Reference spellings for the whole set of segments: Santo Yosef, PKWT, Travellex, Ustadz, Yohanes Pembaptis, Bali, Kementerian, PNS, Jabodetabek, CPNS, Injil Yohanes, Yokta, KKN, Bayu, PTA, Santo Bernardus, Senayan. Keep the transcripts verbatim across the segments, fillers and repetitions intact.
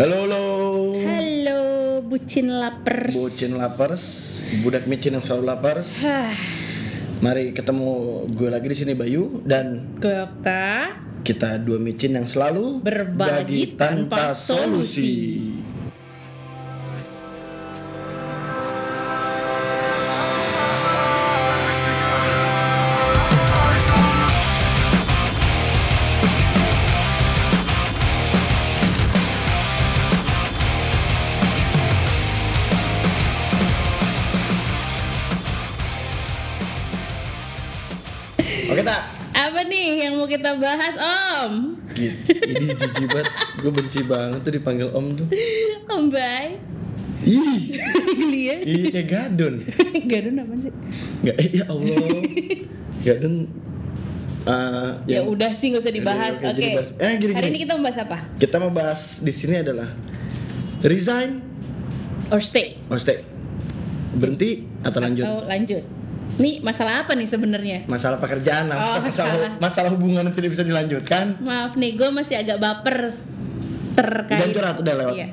Halo, halo. Halo, bucin lapers. Bucin lapers, budak micin yang selalu lapers. Mari ketemu gue lagi di sini Bayu dan Yokta. Kita dua micin yang selalu berbagi tanpa, tanpa solusi. solusi. Kita bahas om. Gitu. Ini jijik banget. Gue benci banget tuh dipanggil om tuh. Om Bay. Ih. Geli ya. Ih, kayak gadun. Gadun apaan sih? Enggak, ya Allah. Gadun. Uh, ya, ya udah sih enggak usah dibahas. Oke. Okay. Eh, hari ini kita membahas apa? Kita membahas di sini adalah resign or stay. Or stay. Berhenti atau lanjut? Atau lanjut. Nih masalah apa nih sebenarnya? Masalah pekerjaan, oh, masalah, masalah masalah hubungan yang tidak bisa dilanjutkan. Maaf nih, gue masih agak baper terkait. Dan curhat udah lewat. Iya.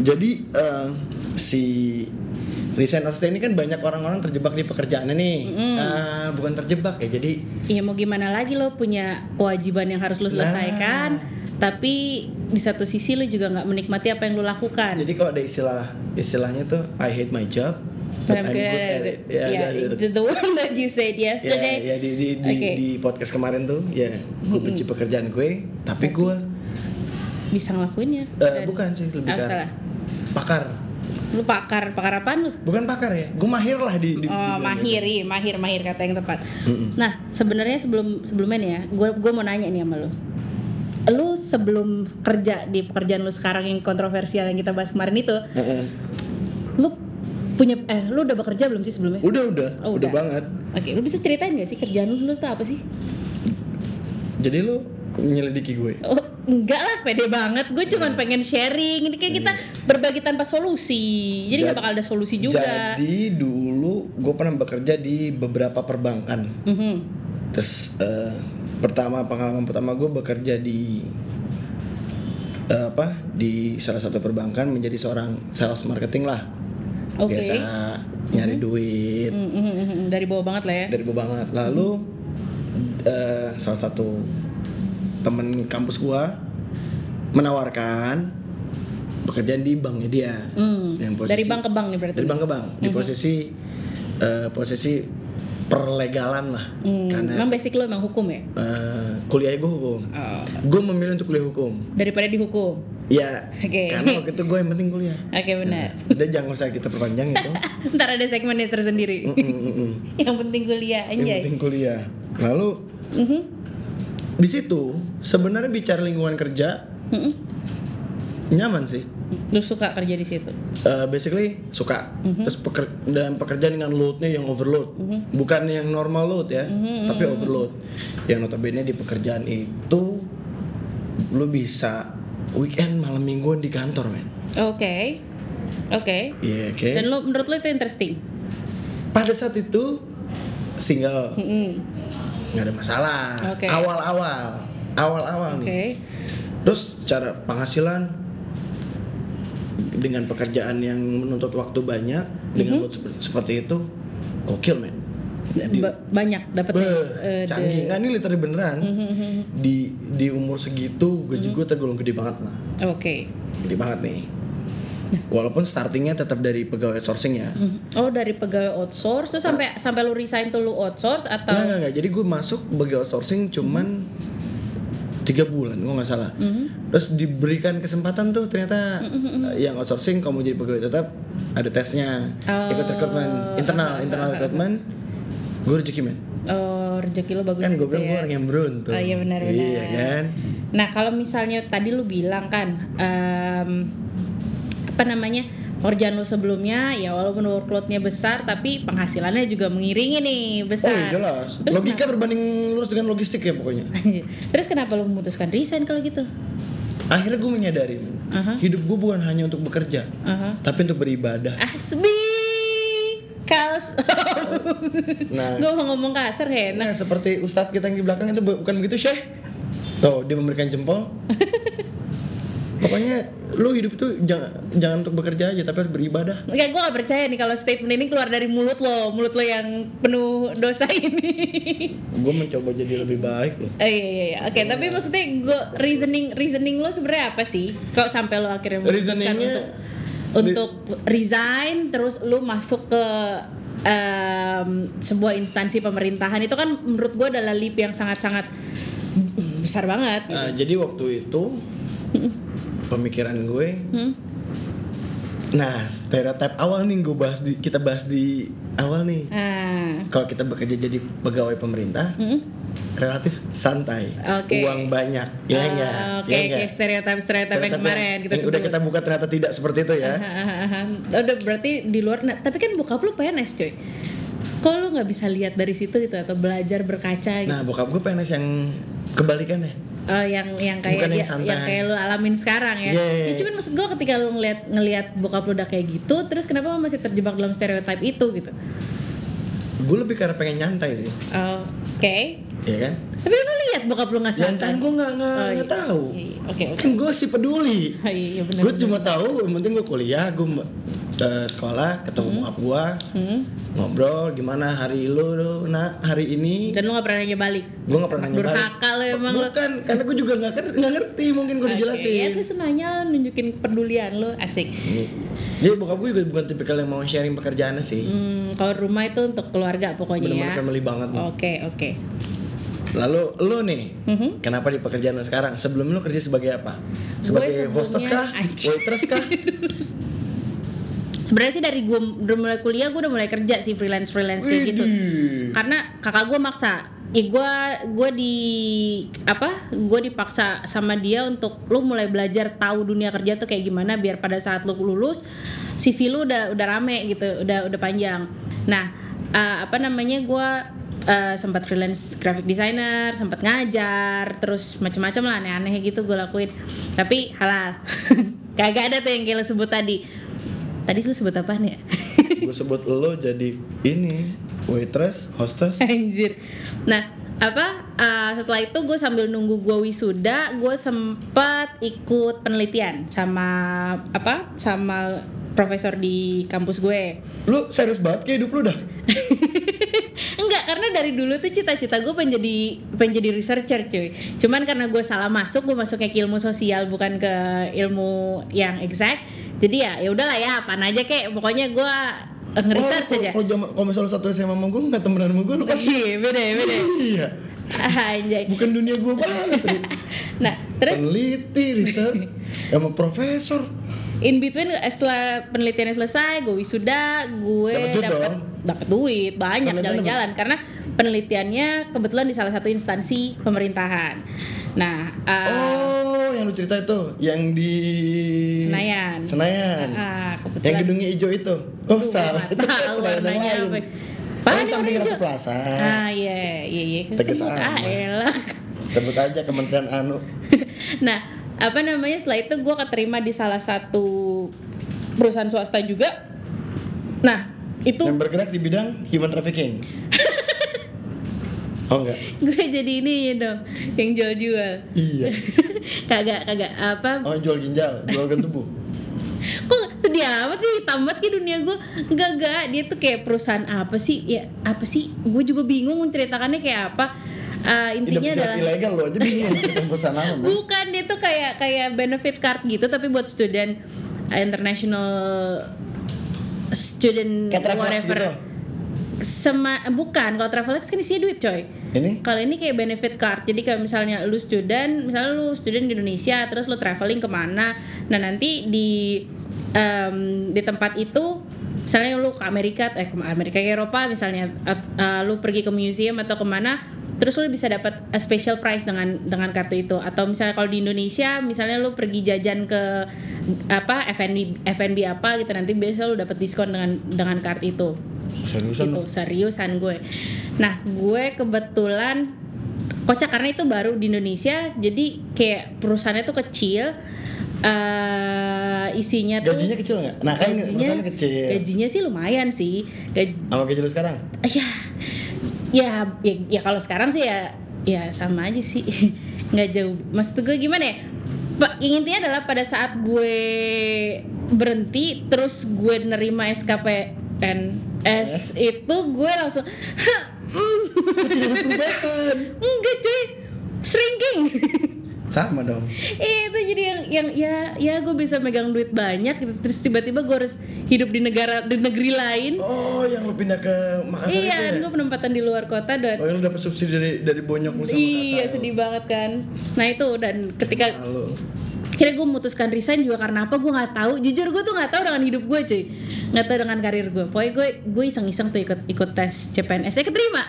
Jadi uh, si resign or stay ini kan banyak orang-orang terjebak di pekerjaannya nih. Mm. Uh, bukan terjebak ya, jadi. Iya mau gimana lagi lo punya kewajiban yang harus lo selesaikan, nah. Tapi di satu sisi lo juga nggak menikmati apa yang lo lakukan. Jadi kalau ada istilah istilahnya tuh I hate my job. But I'm good at it. Yeah, yeah, yeah. The one that you said yesterday. Ya yeah, yeah, di di, okay. di di podcast kemarin tuh, ya yeah, gue benci pekerjaan gue, tapi gue bisa ngelakuinnya. Uh, bukan sih lebih ke pakar. Lu pakar, pakar apaan lu? Bukan pakar ya, gue mahir lah di. di oh di, mahir, iya mahir mahir kata yang tepat. Mm-mm. Nah sebenarnya sebelum sebelumnya nih ya, gue gue mau nanya nih sama lu. Lu sebelum kerja di pekerjaan lu sekarang yang kontroversial yang kita bahas kemarin itu, mm-hmm. lu punya eh lu udah bekerja belum sih sebelumnya? Udah, udah. Oh, udah. Udah banget. Oke, lu bisa ceritain enggak sih kerjaan lu dulu tuh apa sih? Jadi lu menyelidiki gue. Oh, enggak lah, pede banget. Gue cuma hmm. pengen sharing. Ini kayak kita berbagi tanpa solusi. Jadi enggak bakal ada solusi juga. Jadi dulu gue pernah bekerja di beberapa perbankan. Mm-hmm. Terus uh, pertama pengalaman pertama gue bekerja di uh, apa? Di salah satu perbankan menjadi seorang sales marketing lah. Okay. Biasa nyari mm-hmm. duit mm-hmm. dari bawah banget lah ya. Dari bawah banget. Lalu mm-hmm. uh, salah satu temen kampus gua menawarkan pekerjaan di banknya dia. Mm. Posisi, dari bank ke bank nih berarti. Dari bank ke bank mm-hmm. di posisi uh, posisi perlegalan lah. Mm. Karena emang basic lo emang hukum ya? Uh, kuliahnya gua hukum. Oh. Gua memilih untuk kuliah hukum. Daripada dihukum. Ya, okay. Karena waktu itu gue yang penting kuliah. Oke okay, benar. Ya, udah jangan usah kita perpanjang itu. Ntar ada segmennya tersendiri. Mm, mm, mm. Yang penting kuliah aja. Yang penting kuliah. Lalu, mm-hmm. di situ sebenarnya bicara lingkungan kerja mm-hmm. nyaman sih. Lu suka kerja di situ? Uh, basically suka. Mm-hmm. Terus peker- dan pekerjaan dengan loadnya yang overload, mm-hmm. bukan yang normal load ya, mm-hmm. tapi overload. Yang notabene di pekerjaan itu lu bisa weekend malam mingguan di kantor men. Oke, okay. oke. Okay. Yeah, okay. Dan lo menurut lo itu interesting? Pada saat itu single, mm-hmm. nggak ada masalah. Okay. Awal-awal, awal-awal okay. nih. Terus cara penghasilan dengan pekerjaan yang menuntut waktu banyak mm-hmm. dengan seperti itu, gokil men. Di, ba- banyak dapetnya uh, canggih, nggak ini literally beneran mm-hmm. di di umur segitu gaji mm-hmm. gue tergolong gede banget lah. Oke. Okay. Gede banget nih. Walaupun startingnya tetap dari pegawai outsourcing ya. Oh dari pegawai outsource, so, nah. sampai sampai lu resign tuh lu outsource atau? Nggak nggak nggak. Jadi gue masuk pegawai outsourcing cuman tiga mm-hmm. bulan, gue nggak salah. Mm-hmm. Terus diberikan kesempatan tuh ternyata mm-hmm. yang outsourcing kamu jadi pegawai tetap ada tesnya, oh, ikut recruitment internal uh, internal uh, recruitment. Uh, uh, uh. Gue rezeki men. Oh rezeki lo bagus. Kan gue bilang ya. Gue orang yang beruntung. Oh iya benar-benar. Iya kan. Nah kalau misalnya tadi lo bilang kan um, apa namanya kerjaan lo sebelumnya ya walaupun workloadnya besar tapi penghasilannya juga mengiringi nih besar. Oh jelas. Terus logika kenapa? Berbanding lurus dengan logistik ya pokoknya. Terus kenapa lo memutuskan resign kalau gitu? Akhirnya gue menyadari uh-huh. hidup gue bukan hanya untuk bekerja uh-huh. tapi untuk beribadah. Asbi. Kaos. Nah, gue mau ngomong kasar ya. Nah, seperti Ustadz kita yang di belakang itu bukan begitu, Syekh. Tuh, dia memberikan jempol. Pokoknya lu hidup itu jangan jangan untuk bekerja aja, tapi harus beribadah. Enggak, gue gak percaya nih kalau statement ini keluar dari mulut lo, mulut lo yang penuh dosa ini. Gue mencoba jadi lebih baik lo. Oh, iya iya iya. Oke, okay, nah, tapi maksudnya gue reasoning reasoning lo sebenarnya apa sih? Kok sampai lo akhirnya memutuskan untuk untuk resign terus lu masuk ke um, sebuah instansi pemerintahan, itu kan menurut gue adalah leap yang sangat-sangat besar banget. Nah, gitu. Jadi waktu itu pemikiran gue, hmm? Nah stereotip awal nih gue bahas di, kita bahas di awal nih, ah. Kalau kita bekerja jadi pegawai pemerintah, hmm? Relatif santai, okay. Uang banyak, ya enggak? Uh, Oke, okay, ya okay. stereotip-stereotip yang kemarin kita sebut. Udah kita buka ternyata tidak seperti itu ya. Uh-huh. Udah berarti di luar, nah, tapi kan bokap lu P N S coy. Kok lu nggak bisa lihat dari situ gitu atau belajar berkaca? Gitu? Nah bokap gue P N S yang kebalikannya. Oh, yang yang kayak dia, yang, yang kayak lu alamin sekarang ya. Yeah. Ya cuman maksud gue ketika lu ngelihat ngelihat bokap lu udah kayak gitu, terus kenapa lu masih terjebak dalam stereotip itu gitu? Gue lebih karena pengen nyantai sih. Oh, oke. Okay. Iya kan? Tapi lu lihat bokap lu nggak santai. Ya kan gue nggak nggak oh, iya. tahu. Iya, iya. Okay, okay. Kan gue sih peduli. Oh, iya, bener, gue bener. Cuma tahu, yang penting gue kuliah, gue uh, sekolah, ketemu hmm. bokap gue, hmm. ngobrol, gimana hari lu, nak hari ini. Dan lu nggak pernah nanya balik. Gue nggak pernah nanya balik. Durhaka lu emang. Bukan, lu. Karena gue juga nggak nggak ngerti, mungkin gue dijelasin. Iya, okay. Senanya nunjukin kepedulian lu, asik. Jadi bokap gue juga bukan tipikal yang mau sharing pekerjaannya sih. Hmm, kalau rumah itu untuk keluarga pokoknya. Bener-bener ya. Family banget. Oke, okay, oke. Okay. Lalu lu nih, mm-hmm. kenapa di pekerjaan lu sekarang? Sebelum lu kerja sebagai apa? Sebagai hostess kah? Waitress kah? Sebenarnya sih dari gue udah mulai kuliah, gue udah mulai kerja sih freelance-freelance kayak gitu. Karena kakak gue maksa. Ya gue gue di apa? Gue dipaksa sama dia untuk lu mulai belajar tahu dunia kerja tuh kayak gimana biar pada saat lu lulus C V lu udah udah rame gitu, udah udah panjang. Nah, uh, apa namanya gue Uh, sempat freelance graphic designer, sempat ngajar, terus macam-macam lah aneh-aneh gitu gue lakuin. Tapi halal. Kagak ada tuh yang kayak lo sebut tadi. Tadi lo sebut apaan ya? Gue sebut lo jadi ini waitress, hostess. Anjir. Nah apa? Uh, setelah itu gue sambil nunggu gue wisuda, gue sempat ikut penelitian sama apa? Sama profesor di kampus gue. Lo serius banget kayak hidup lo dah. Enggak, karena dari dulu tuh cita-cita gue pengen jadi, pengen jadi researcher cuy. Cuman karena gue salah masuk, gue masuknya ke ilmu sosial bukan ke ilmu yang exact. Jadi ya ya udahlah ya, apaan aja kek. Pokoknya gue ngeresearch aja. Kalau misalnya satu S M A sama gue, gak temenan sama gue lu pasti. Iya, beda ya, beda. Iya. Anjay. Bukan dunia gue banget. Nah, terus peneliti, research, sama profesor. In between setelah penelitiannya selesai, gue wisuda, gue dapat dapat duit banyak jalan-jalan karena penelitiannya kebetulan di salah satu instansi pemerintahan. Nah, uh, oh yang lu cerita itu yang di Senayan. Senayan. Uh, yang gedungnya hijau itu. Oh, Tuh, salah. Itu Senayan yang lain. Pas samping Ratu Plaza. Ah iya iya iya. Tegas amat. Sebut aja Kementerian Anu. Nah, apa namanya setelah itu gue keterima di salah satu perusahaan swasta juga. Nah itu yang bergerak di bidang human trafficking. Oh enggak, gue jadi ini ya dong yang jual-jual. Iya. Kagak kagak apa. Oh jual ginjal, jual organ tubuh. Kok sedih amat sih, tamat ke dunia gue. Enggak enggak dia tuh kayak perusahaan apa sih ya, apa sih gue juga bingung menceritakannya kayak apa. Uh, intinya adalah ilegal loh, jadi perusahaan bukan dia tuh kayak kayak benefit card gitu tapi buat student uh, international student kayak whatever gitu. Sema bukan kalau Travellex kan isinya duit coy. Ini kalau ini kayak benefit card, jadi kalau misalnya lu student, misalnya lu student di Indonesia terus lu traveling kemana, nah nanti di um, di tempat itu misalnya lu ke Amerika eh ke Amerika ke Eropa misalnya uh, uh, lu pergi ke museum atau kemana, terus lu bisa dapat a special price dengan dengan kartu itu. Atau misalnya kalau di Indonesia misalnya lu pergi jajan ke apa F N B F N B apa gitu, nanti biasanya lu dapat diskon dengan dengan kartu itu. Seriusan gitu, seriusan gue. Nah, gue kebetulan kocak karena itu baru di Indonesia, jadi kayak perusahaannya tuh kecil. Uh, isinya gajinya tuh gajinya kecil nggak? Nah kan perusahaan kecil. Gajinya sih lumayan sih. Gaj- Sama gaji lu sekarang? Iya. Ya, ya, ya kalau sekarang sih ya, ya sama aja sih, nggak jauh. Maksud gue gimana ya? intinya adalah pada saat gue berhenti terus gue nerima S K P N S eh. itu gue langsung enggak cuy, shrinking. Sama dong. Itu jadi yang yang ya ya gue bisa megang duit banyak terus tiba-tiba gue harus hidup di negara di negeri lain. Oh, yang lu pindah ke Makassar itu. Iya, gue penempatan di luar kota dan oh, yang lu dapat subsidi dari dari bonyok lu sama. Iya, sedih banget kan. Nah, itu dan ketika halo. Kira gue memutuskan resign juga karena apa gue nggak tahu, jujur gue tuh nggak tahu dengan hidup gue cuy, nggak tahu dengan karir gue. Pokoknya gue gue iseng-iseng tuh ikut ikut tes C P N S, saya keterima.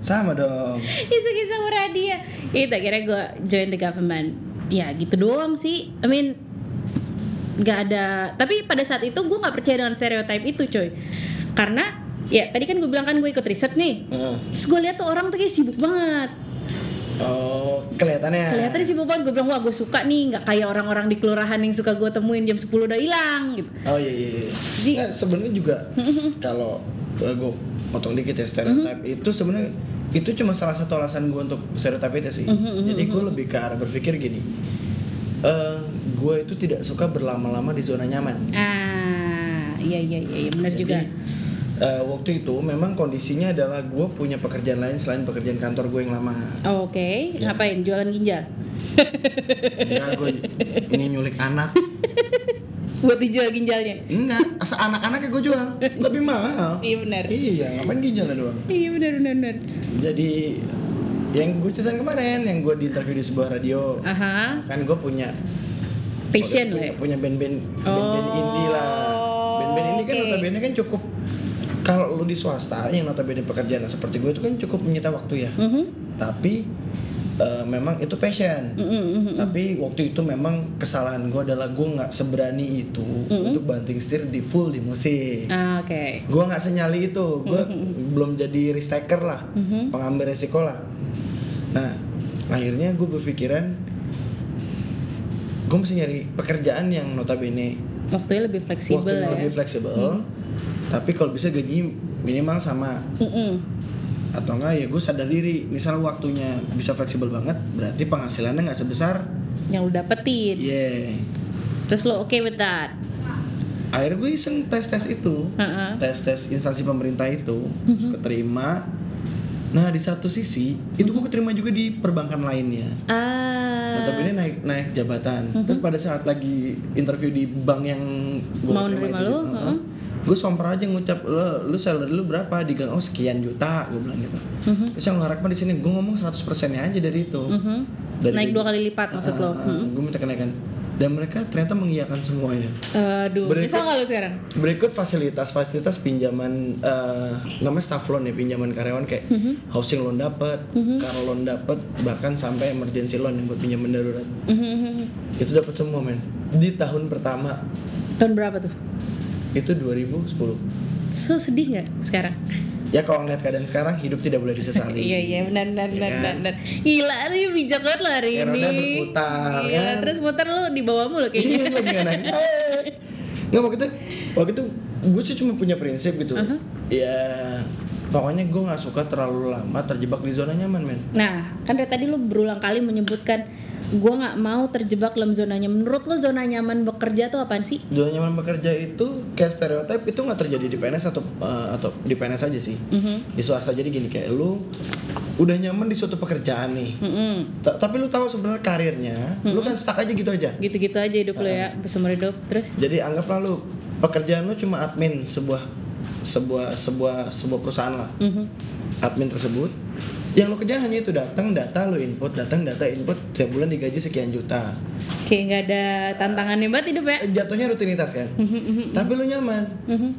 Sama dong. Iseng-iseng berhadiah. Itu akhirnya gue join the government. Ya gitu doang sih. I mean, nggak ada. Tapi pada saat itu gue nggak percaya dengan stereotype itu cuy, karena ya tadi kan gue bilang kan gue ikut riset nih. Uh. Terus gue lihat tuh orang tuh kayak sibuk banget. Oh, kelihatannya. Kelihatannya sih bukan, gue bilang wah gue suka nih, nggak kayak orang-orang di kelurahan yang suka gue temuin jam sepuluh udah hilang. Gitu. Oh iya iya. Jadi nah, sebenarnya juga kalau gue potong dikit ya stereotype mm-hmm. itu sebenarnya itu cuma salah satu alasan gue untuk stereotype itu sih. Mm-hmm, Jadi gue mm-hmm. lebih ke arah berpikir gini, uh, gue itu tidak suka berlama-lama di zona nyaman. Ah iya iya iya benar Jadi, juga. Uh, waktu itu memang kondisinya adalah gue punya pekerjaan lain selain pekerjaan kantor gue yang lama. Oh, oke, okay. Ya. Ngapain? Jualan ginjal? Enggak, gue ini nyulik anak. Buat dijual ginjalnya? Enggak, asal anak-anaknya gue jual, lebih mahal. Iya benar. Iya, ngapain ginjalnya doang? Iya benar benar benar. Jadi yang gue ceritain kemarin, yang gue diinterview di sebuah radio, uh-huh. kan gue punya passion lah. Punya band-band, oh. band-band indie lah. Band-band indie okay. kan notabene kan cukup. Kalau lu di swasta yang notabene pekerjaan seperti gue itu kan cukup menyita waktu ya. Mm-hmm. Tapi uh, memang itu passion. Mm-hmm. Tapi waktu itu memang kesalahan gue adalah gue nggak seberani itu mm-hmm. untuk banting setir di full di musik. Ah, oke. Okay. Gue nggak senyali itu. Gue mm-hmm. belum jadi risk taker lah, mm-hmm. pengambil resiko lah. Nah, akhirnya gue berpikiran gue mesti nyari pekerjaan yang notabene waktunya lebih fleksibel. Waktunya ya. lebih fleksibel. Mm-hmm. Tapi kalau bisa gaji minimal sama Mm-mm. atau enggak ya gue sadar diri misal waktunya bisa fleksibel banget berarti penghasilannya nggak sebesar yang lu dapetin. Yeah. Terus lo oke okay with that? Akhirnya gue iseng tes tes itu, uh-uh. tes tes instansi pemerintah itu mm-hmm. keterima. Nah di satu sisi mm-hmm. itu gue keterima juga di perbankan lainnya. Ah. Nah, tapi ini naik naik jabatan. Mm-hmm. Terus pada saat lagi interview di bank yang gue keterima itu. Lu? Gitu, uh-uh. gue sompar aja ngucap lo, lu salary lu berapa? Digang oh sekian juta, gue bilang gitu. Mm-hmm. Terus yang ngarep mah di sini gue ngomong seratus persennya aja dari itu. Mm-hmm. Dari naik dua kali lipat maksud uh, lo. Mm-hmm. Gue minta kenaikan. Dan mereka ternyata mengiyakan semuanya. Aduh, bisa nggak lo sekarang? Berikut fasilitas-fasilitas pinjaman, uh, namanya staff loan ya, pinjaman karyawan kayak mm-hmm. housing loan dapat, mm-hmm. car loan dapat, bahkan sampai emergency loan yang buat pinjaman darurat. Mm-hmm. Itu dapat semua men. Di tahun pertama. Tahun berapa tuh? Itu dua ribu sepuluh. So sedih gak sekarang? Ya kalau ngeliat keadaan sekarang hidup tidak boleh disesali. Iya iya benar benar benar benar benar. Gila nih bijak banget lo hari ini. Roda berputar. Iya kan? Terus putar lo di bawahmu lo kayaknya. Iya lagi nggak naik. Nggak waktu itu waktu itu gue sih cuma punya prinsip gitu. Uh-huh. Ya pokoknya gue nggak suka terlalu lama terjebak di zona nyaman men. Nah kan dari tadi lo berulang kali menyebutkan. Gue gak mau terjebak dalam zonanya. Menurut lo zona nyaman bekerja tuh apaan sih? Zona nyaman bekerja itu kayak stereotip itu gak terjadi di P N S atau uh, atau di P N S aja sih mm-hmm. Di swasta jadi gini kayak lu udah nyaman di suatu pekerjaan nih mm-hmm. Tapi lu tahu sebenarnya karirnya mm-hmm. lu kan stuck aja gitu aja. Gitu-gitu aja hidup uh, lo ya bersama hidup terus. Jadi anggaplah lu pekerjaan lu cuma admin sebuah sebuah sebuah sebuah perusahaan lah mm-hmm. Admin tersebut yang lo kerjaan hanya itu datang data lo input datang data input setiap bulan digaji sekian juta kayak nggak ada tantangannya banget hidup ya jatuhnya rutinitas kan mm-hmm. Tapi lo nyaman mm-hmm.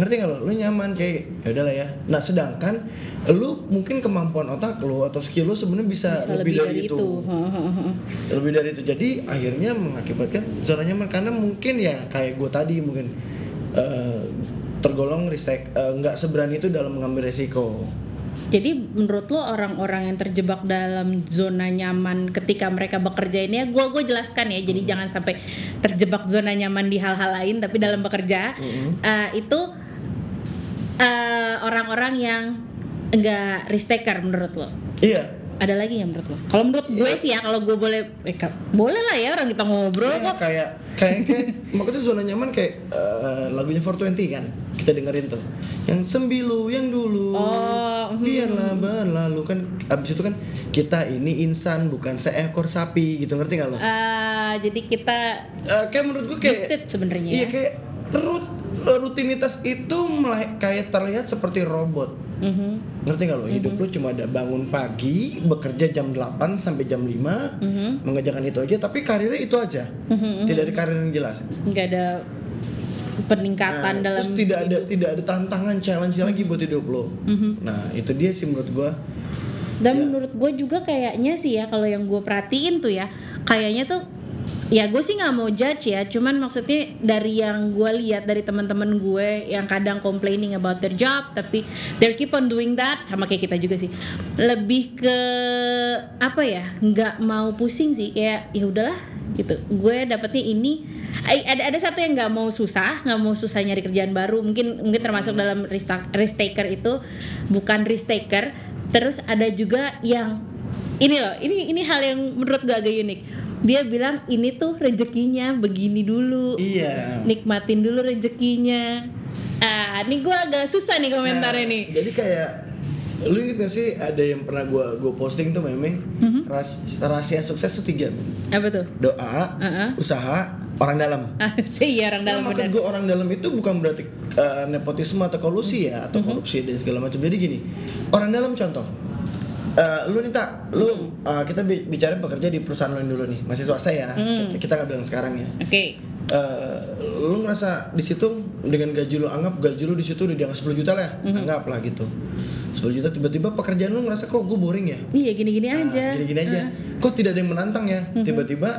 ngerti nggak lo lo nyaman kayak yaudah lah ya. Nah sedangkan lo mungkin kemampuan otak lo atau skill lo sebenarnya bisa, bisa lebih, lebih dari, dari itu, itu. Lebih dari itu jadi akhirnya mengakibatkan zona nyaman karena mungkin ya kayak gue tadi mungkin uh, tergolong risk nggak uh, seberani itu dalam mengambil resiko. Jadi menurut lo orang-orang yang terjebak dalam zona nyaman ketika mereka bekerja ini ya gue gue jelaskan ya jadi mm-hmm. jangan sampai terjebak zona nyaman di hal-hal lain tapi dalam bekerja mm-hmm. uh, itu uh, orang-orang yang enggak risk taker menurut lo? Iya Ada lagi yang menurut lo? Kalau menurut gue ya. sih ya, kalau gue boleh, eh, boleh lah ya orang kita ngobrol ya, kok. Kayak, kayak, kayak makanya zona nyaman kayak uh, lagunya four twenty kan, kita dengerin tuh. Yang sembilu, yang dulu, oh, biarlah hmm. berlalu kan. Abis itu kan kita ini insan bukan seekor sapi gitu, ngerti nggak lo? Uh, jadi kita, uh, kayak menurut gue kayak sebenarnya. Iya kayak terut rutinitas itu melahir, kayak terlihat seperti robot. Mm-hmm. Ngerti gak lo? Mm-hmm. Hidup lo cuma ada bangun pagi, bekerja jam delapan sampai jam lima, mm-hmm. mengerjakan itu aja, tapi karirnya itu aja. Mm-hmm. Tidak ada karir yang jelas. Gak ada peningkatan nah, dalam terus tidak hidup. ada tidak ada tantangan, challenge mm-hmm. lagi buat hidup lo. Mm-hmm. Nah, itu dia sih menurut gue. Dan ya. menurut gue juga kayaknya sih ya, kalau yang gue perhatiin tuh ya, kayaknya tuh ya gue sih nggak mau judge ya, cuman maksudnya dari yang gue lihat dari teman-teman gue yang kadang complaining about their job tapi they keep on doing that, sama kayak kita juga sih, lebih ke apa ya, nggak mau pusing sih, kayak ya udahlah gitu, gue dapetnya ini. Ada ada satu yang nggak mau susah, nggak mau susah nyari kerjaan baru, mungkin mungkin termasuk dalam risk taker itu, bukan risk taker. Terus ada juga yang ini loh, ini ini hal yang menurut gue agak unik. Dia bilang ini tuh rezekinya begini dulu, iya. nikmatin dulu rezekinya. Ah, ini gue agak susah nih komentarnya nah, nih. Jadi kayak, lu inget gak sih ada yang pernah gue gue posting tuh meme, mm-hmm. ras, rahasia sukses tuh tiga. Apa tuh? Doa, uh-huh. usaha, orang dalam. Iya orang dalam. Nah, maksud gue orang dalam itu bukan berarti uh, nepotisme atau kolusi ya, atau mm-hmm. korupsi dan segala macam. Jadi gini, orang dalam contoh. Uh, lu nih tak, lu uh, kita bicara pekerja di perusahaan lu dulu nih, masih swasta ya, mm. kita nggak bilang sekarang ya. Oke. Okay. Uh, lu ngerasa di situ dengan gaji lu, anggap gaji lu di situ udah dianggap sepuluh juta lah, mm-hmm. anggap lah gitu. sepuluh juta tiba-tiba pekerjaan lu ngerasa kok gue boring ya? Iya gini-gini nah, aja. Gini-gini aja. Uh. Kok tidak ada yang menantang ya? Mm-hmm. Tiba-tiba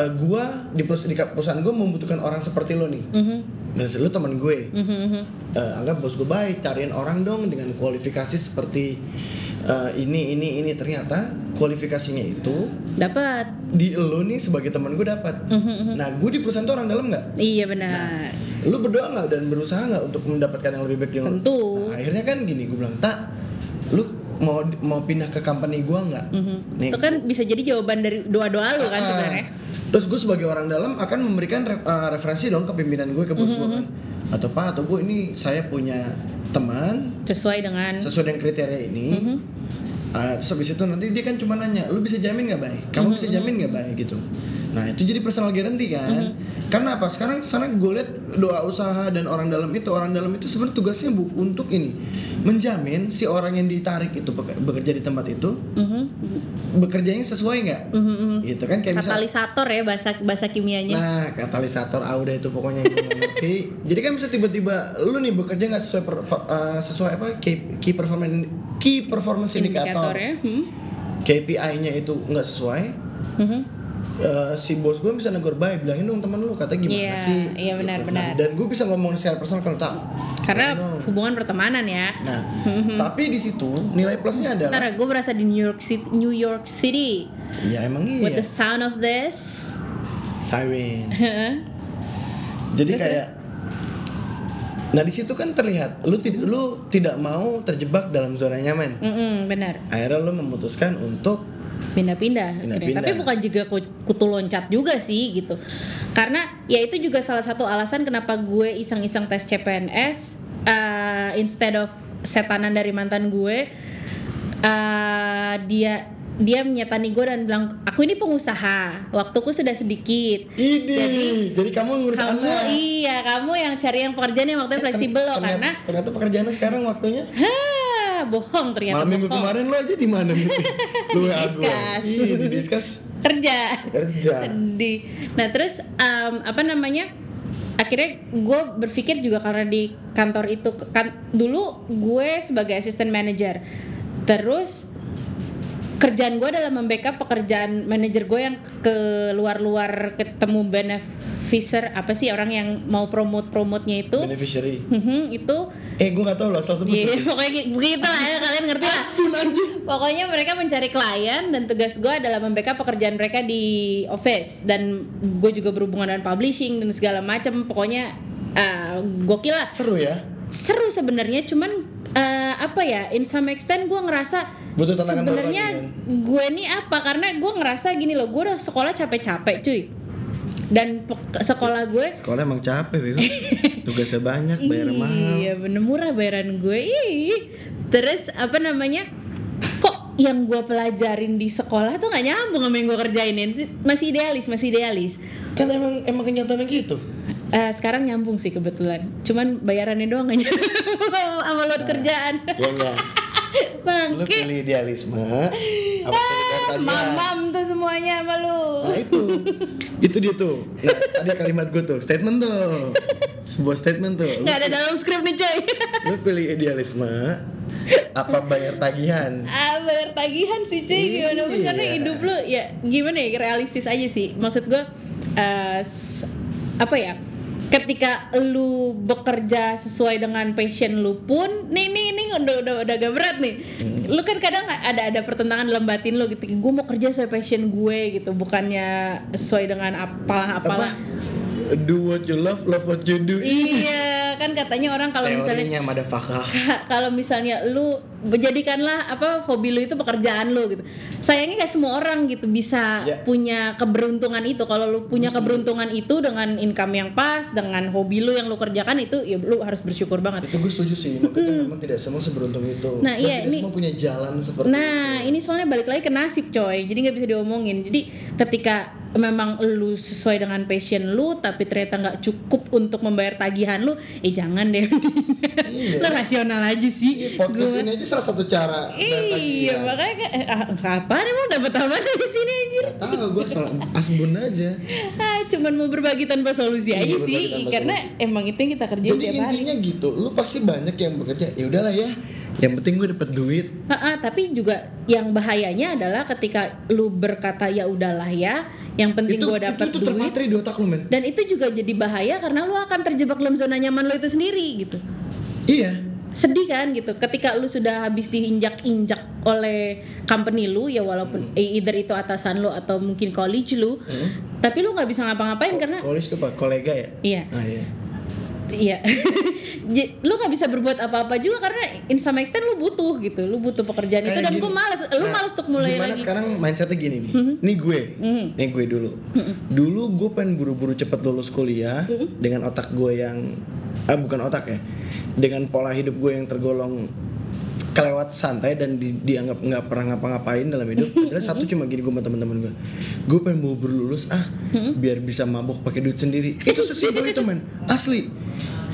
uh, gue di, perus- di perusahaan gue membutuhkan orang seperti lu nih. Mm-hmm. Dan lu teman gue, mm-hmm. uh, anggap bos gue baik, cariin orang dong dengan kualifikasi seperti Uh, ini ini ini ternyata kualifikasinya itu dapat di lo nih sebagai teman gue dapat. Mm-hmm. Nah gue di perusahaan tuh orang dalam nggak? Iya benar. Nah, lo berdoa nggak dan berusaha nggak untuk mendapatkan yang lebih baik dengan lo? Tentu. Nah, akhirnya kan gini gue bilang tak, lo mau mau pindah ke company gue nggak? Mm-hmm. Nih, itu kan bisa jadi jawaban dari doa-doa lo kan uh, sebenarnya. Terus gue sebagai orang dalam akan memberikan re- uh, referensi dong ke pimpinan gue, ke bos mm-hmm. gue kan, atau pak atau bu ini saya punya teman sesuai dengan sesuai dengan kriteria ini. Mm-hmm. Uh, terus habis itu nanti dia kan cuma nanya, lu bisa jamin nggak baik? Kamu mm-hmm. bisa jamin nggak baik gitu? Nah itu jadi personal guarantee kan? Mm-hmm. Karena apa? Sekarang sekarang gue lihat doa usaha dan orang dalam itu orang dalam itu sebenarnya tugasnya bu untuk ini menjamin si orang yang ditarik itu bekerja di tempat itu mm-hmm. bekerjanya sesuai nggak? Mm-hmm. Gitu kan? Kayak katalisator misal, ya bahasa bahasa kimianya. Nah katalisator auda itu pokoknya yang gue ngerti. Jadi kan bisa tiba-tiba lu nih bekerja nggak sesuai per, uh, sesuai apa key, key performance key performance indicator, indicator hmm. K P I-nya itu nggak sesuai, mm-hmm. uh, si bos gue bisa negur baik, bilangin dong teman lu katanya gimana yeah, sih, yeah, benar, gitu. benar. Nah, dan gue bisa ngomong secara personal kalau tak, karena oh, no. hubungan pertemanan ya. Nah, mm-hmm. tapi di situ nilai plusnya adalah. Ntar gue berasa di New York City, New York City. Ya emang iya. With the sound of this siren. Jadi terus, kayak. Nah di situ kan terlihat lu tidak lu tidak mau terjebak dalam zona nyaman. Mm-hmm, benar. Akhirnya lu memutuskan untuk pindah-pindah. pindah-pindah. Tapi bukan juga kutu loncat juga sih gitu. Karena ya itu juga salah satu alasan kenapa gue iseng-iseng tes C P N S uh, instead of setanan dari mantan gue. Uh, dia dia menyetani gue dan bilang aku ini pengusaha, waktuku sudah sedikit. Ini, jadi jadi kamu ngurus kamu, anak. Iya, kamu yang cari yang pekerjaan yang waktunya eh, fleksibel loh, karena ternyata pekerjaannya sekarang waktunya. Hah, bohong ternyata. Malam minggu kemarin lo aja di mana gitu? Lu diskus. Iya, di diskus. Kerja. Kerja. Sedih. Nah, terus um, apa namanya? Akhirnya gue berpikir juga karena di kantor itu kan dulu gue sebagai asisten manager. Terus kerjaan gue adalah membackup pekerjaan manajer gue yang keluar-luar ketemu beneficiary, apa sih orang yang mau promote-promotenya itu beneficiary mm-hmm, itu eh gue gak tau loh asal sebut yeah, pokoknya begitu lah ya, kalian ngerti lah pokoknya mereka mencari klien dan tugas gue adalah membackup pekerjaan mereka di office dan gue juga berhubungan dengan publishing dan segala macam, pokoknya uh, gokil lah, seru ya seru sebenarnya, cuman uh, apa ya in some extent gue ngerasa butuh tantangan baru. Sebenarnya gue nih apa? Karena gue ngerasa gini loh, gue udah sekolah capek-capek cuy. Dan pe- sekolah gue sekolah emang capek bego. Tugasnya banyak, bayar mahal. Iya bener, murah bayaran gue. Ih. Terus apa namanya, kok yang gue pelajarin di sekolah tuh gak nyambung sama yang gue kerjain. Masih idealis, masih idealis. Kan emang emang kenyataannya gitu. Uh, sekarang nyambung sih kebetulan. Cuman bayarannya doang aja sama load nah, kerjaan. Iya enggak. Bangke. Lu pilih idealisme. Ah, mamam tuh semuanya sama lu. Nah itu. Itu dia tuh. Nah, ada kalimat gue tuh, statement tuh. Sebuah statement tuh. Enggak ada pilih, dalam skrip nih, coy. Lu pilih idealisme apa bayar tagihan? Ah, bayar tagihan sih, cuy. Gimana pun karena hidup lu ya gimana ya, realistis aja sih. Maksud gue uh, apa ya, ketika lu bekerja sesuai dengan passion lu pun nih nih nih udah udah udah agak berat nih. Hmm. Lu kan kadang ada ada pertentangan dalam batin lu gitu. Gue mau kerja sesuai passion gue gitu, bukannya sesuai dengan apalah-apalah. Apa? Do what you love, love what you do. Iya, kan katanya orang kalau misalnya kalau misalnya lu jadikanlah apa hobi lu itu pekerjaan lu gitu. Sayangnya gak semua orang gitu bisa yeah. punya keberuntungan itu. Kalau lu punya keberuntungan itu dengan income yang pas, dengan hobi lu yang lu kerjakan itu, ya lu harus bersyukur banget. Itu gue setuju sih, makanya mm. memang tidak semua seberuntung itu. Nah, iya, tidak ini, semua punya jalan seperti nah, itu. Nah, ini soalnya balik lagi ke nasib coy. Jadi gak bisa diomongin. Jadi ketika memang lu sesuai dengan passion lu, tapi ternyata gak cukup untuk membayar tagihan lu, eh jangan deh. Iya. Lu rasional aja sih. Iya, podcast ini aja salah satu cara. Iya, makanya kayak eh, apa nih mau dapat apa dari sini anjir? Gak tahu, gue salah asbun aja. Ah, cuman mau berbagi tanpa solusi aja berbagi sih, karena solusi. Emang itu yang kita kerjain tiap hari. Jadi intinya gitu, lu pasti banyak yang bekerja. Ya udahlah ya, yang penting gue dapat duit. Ha-ha, tapi juga yang bahayanya adalah ketika lu berkata ya udahlah ya, yang penting itu, gue dapat duit. Itu termateri di otak lu men. Dan itu juga jadi bahaya karena lu akan terjebak dalam zona nyaman lu itu sendiri gitu. Iya. Sedih kan gitu, ketika lu sudah habis diinjak-injak oleh company lu ya walaupun hmm. either itu atasan lu atau mungkin college lu hmm. tapi lu gak bisa ngapa-ngapain Ko- karena college tuh pak, kolega ya? Iya ah, iya, iya. Lu gak bisa berbuat apa-apa juga karena in some extent lu butuh gitu, lu butuh pekerjaan kayak itu dan gini. Gue malas, lu nah, malas untuk mulai lagi. Gimana sekarang mindsetnya gini nih, mm-hmm. nih gue, mm-hmm. nih gue dulu mm-hmm. dulu gue pengen buru-buru cepet lulus kuliah mm-hmm. dengan otak gue yang ah, bukan otak ya, dengan pola hidup gue yang tergolong kelewat santai dan di, dianggap nggak pernah ngapa-ngapain dalam hidup. Padahal satu cuma gini gue sama teman-teman gue, gue pengen mau berlulus ah biar bisa mabok pakai duit sendiri. Itu sesimpel itu men, asli.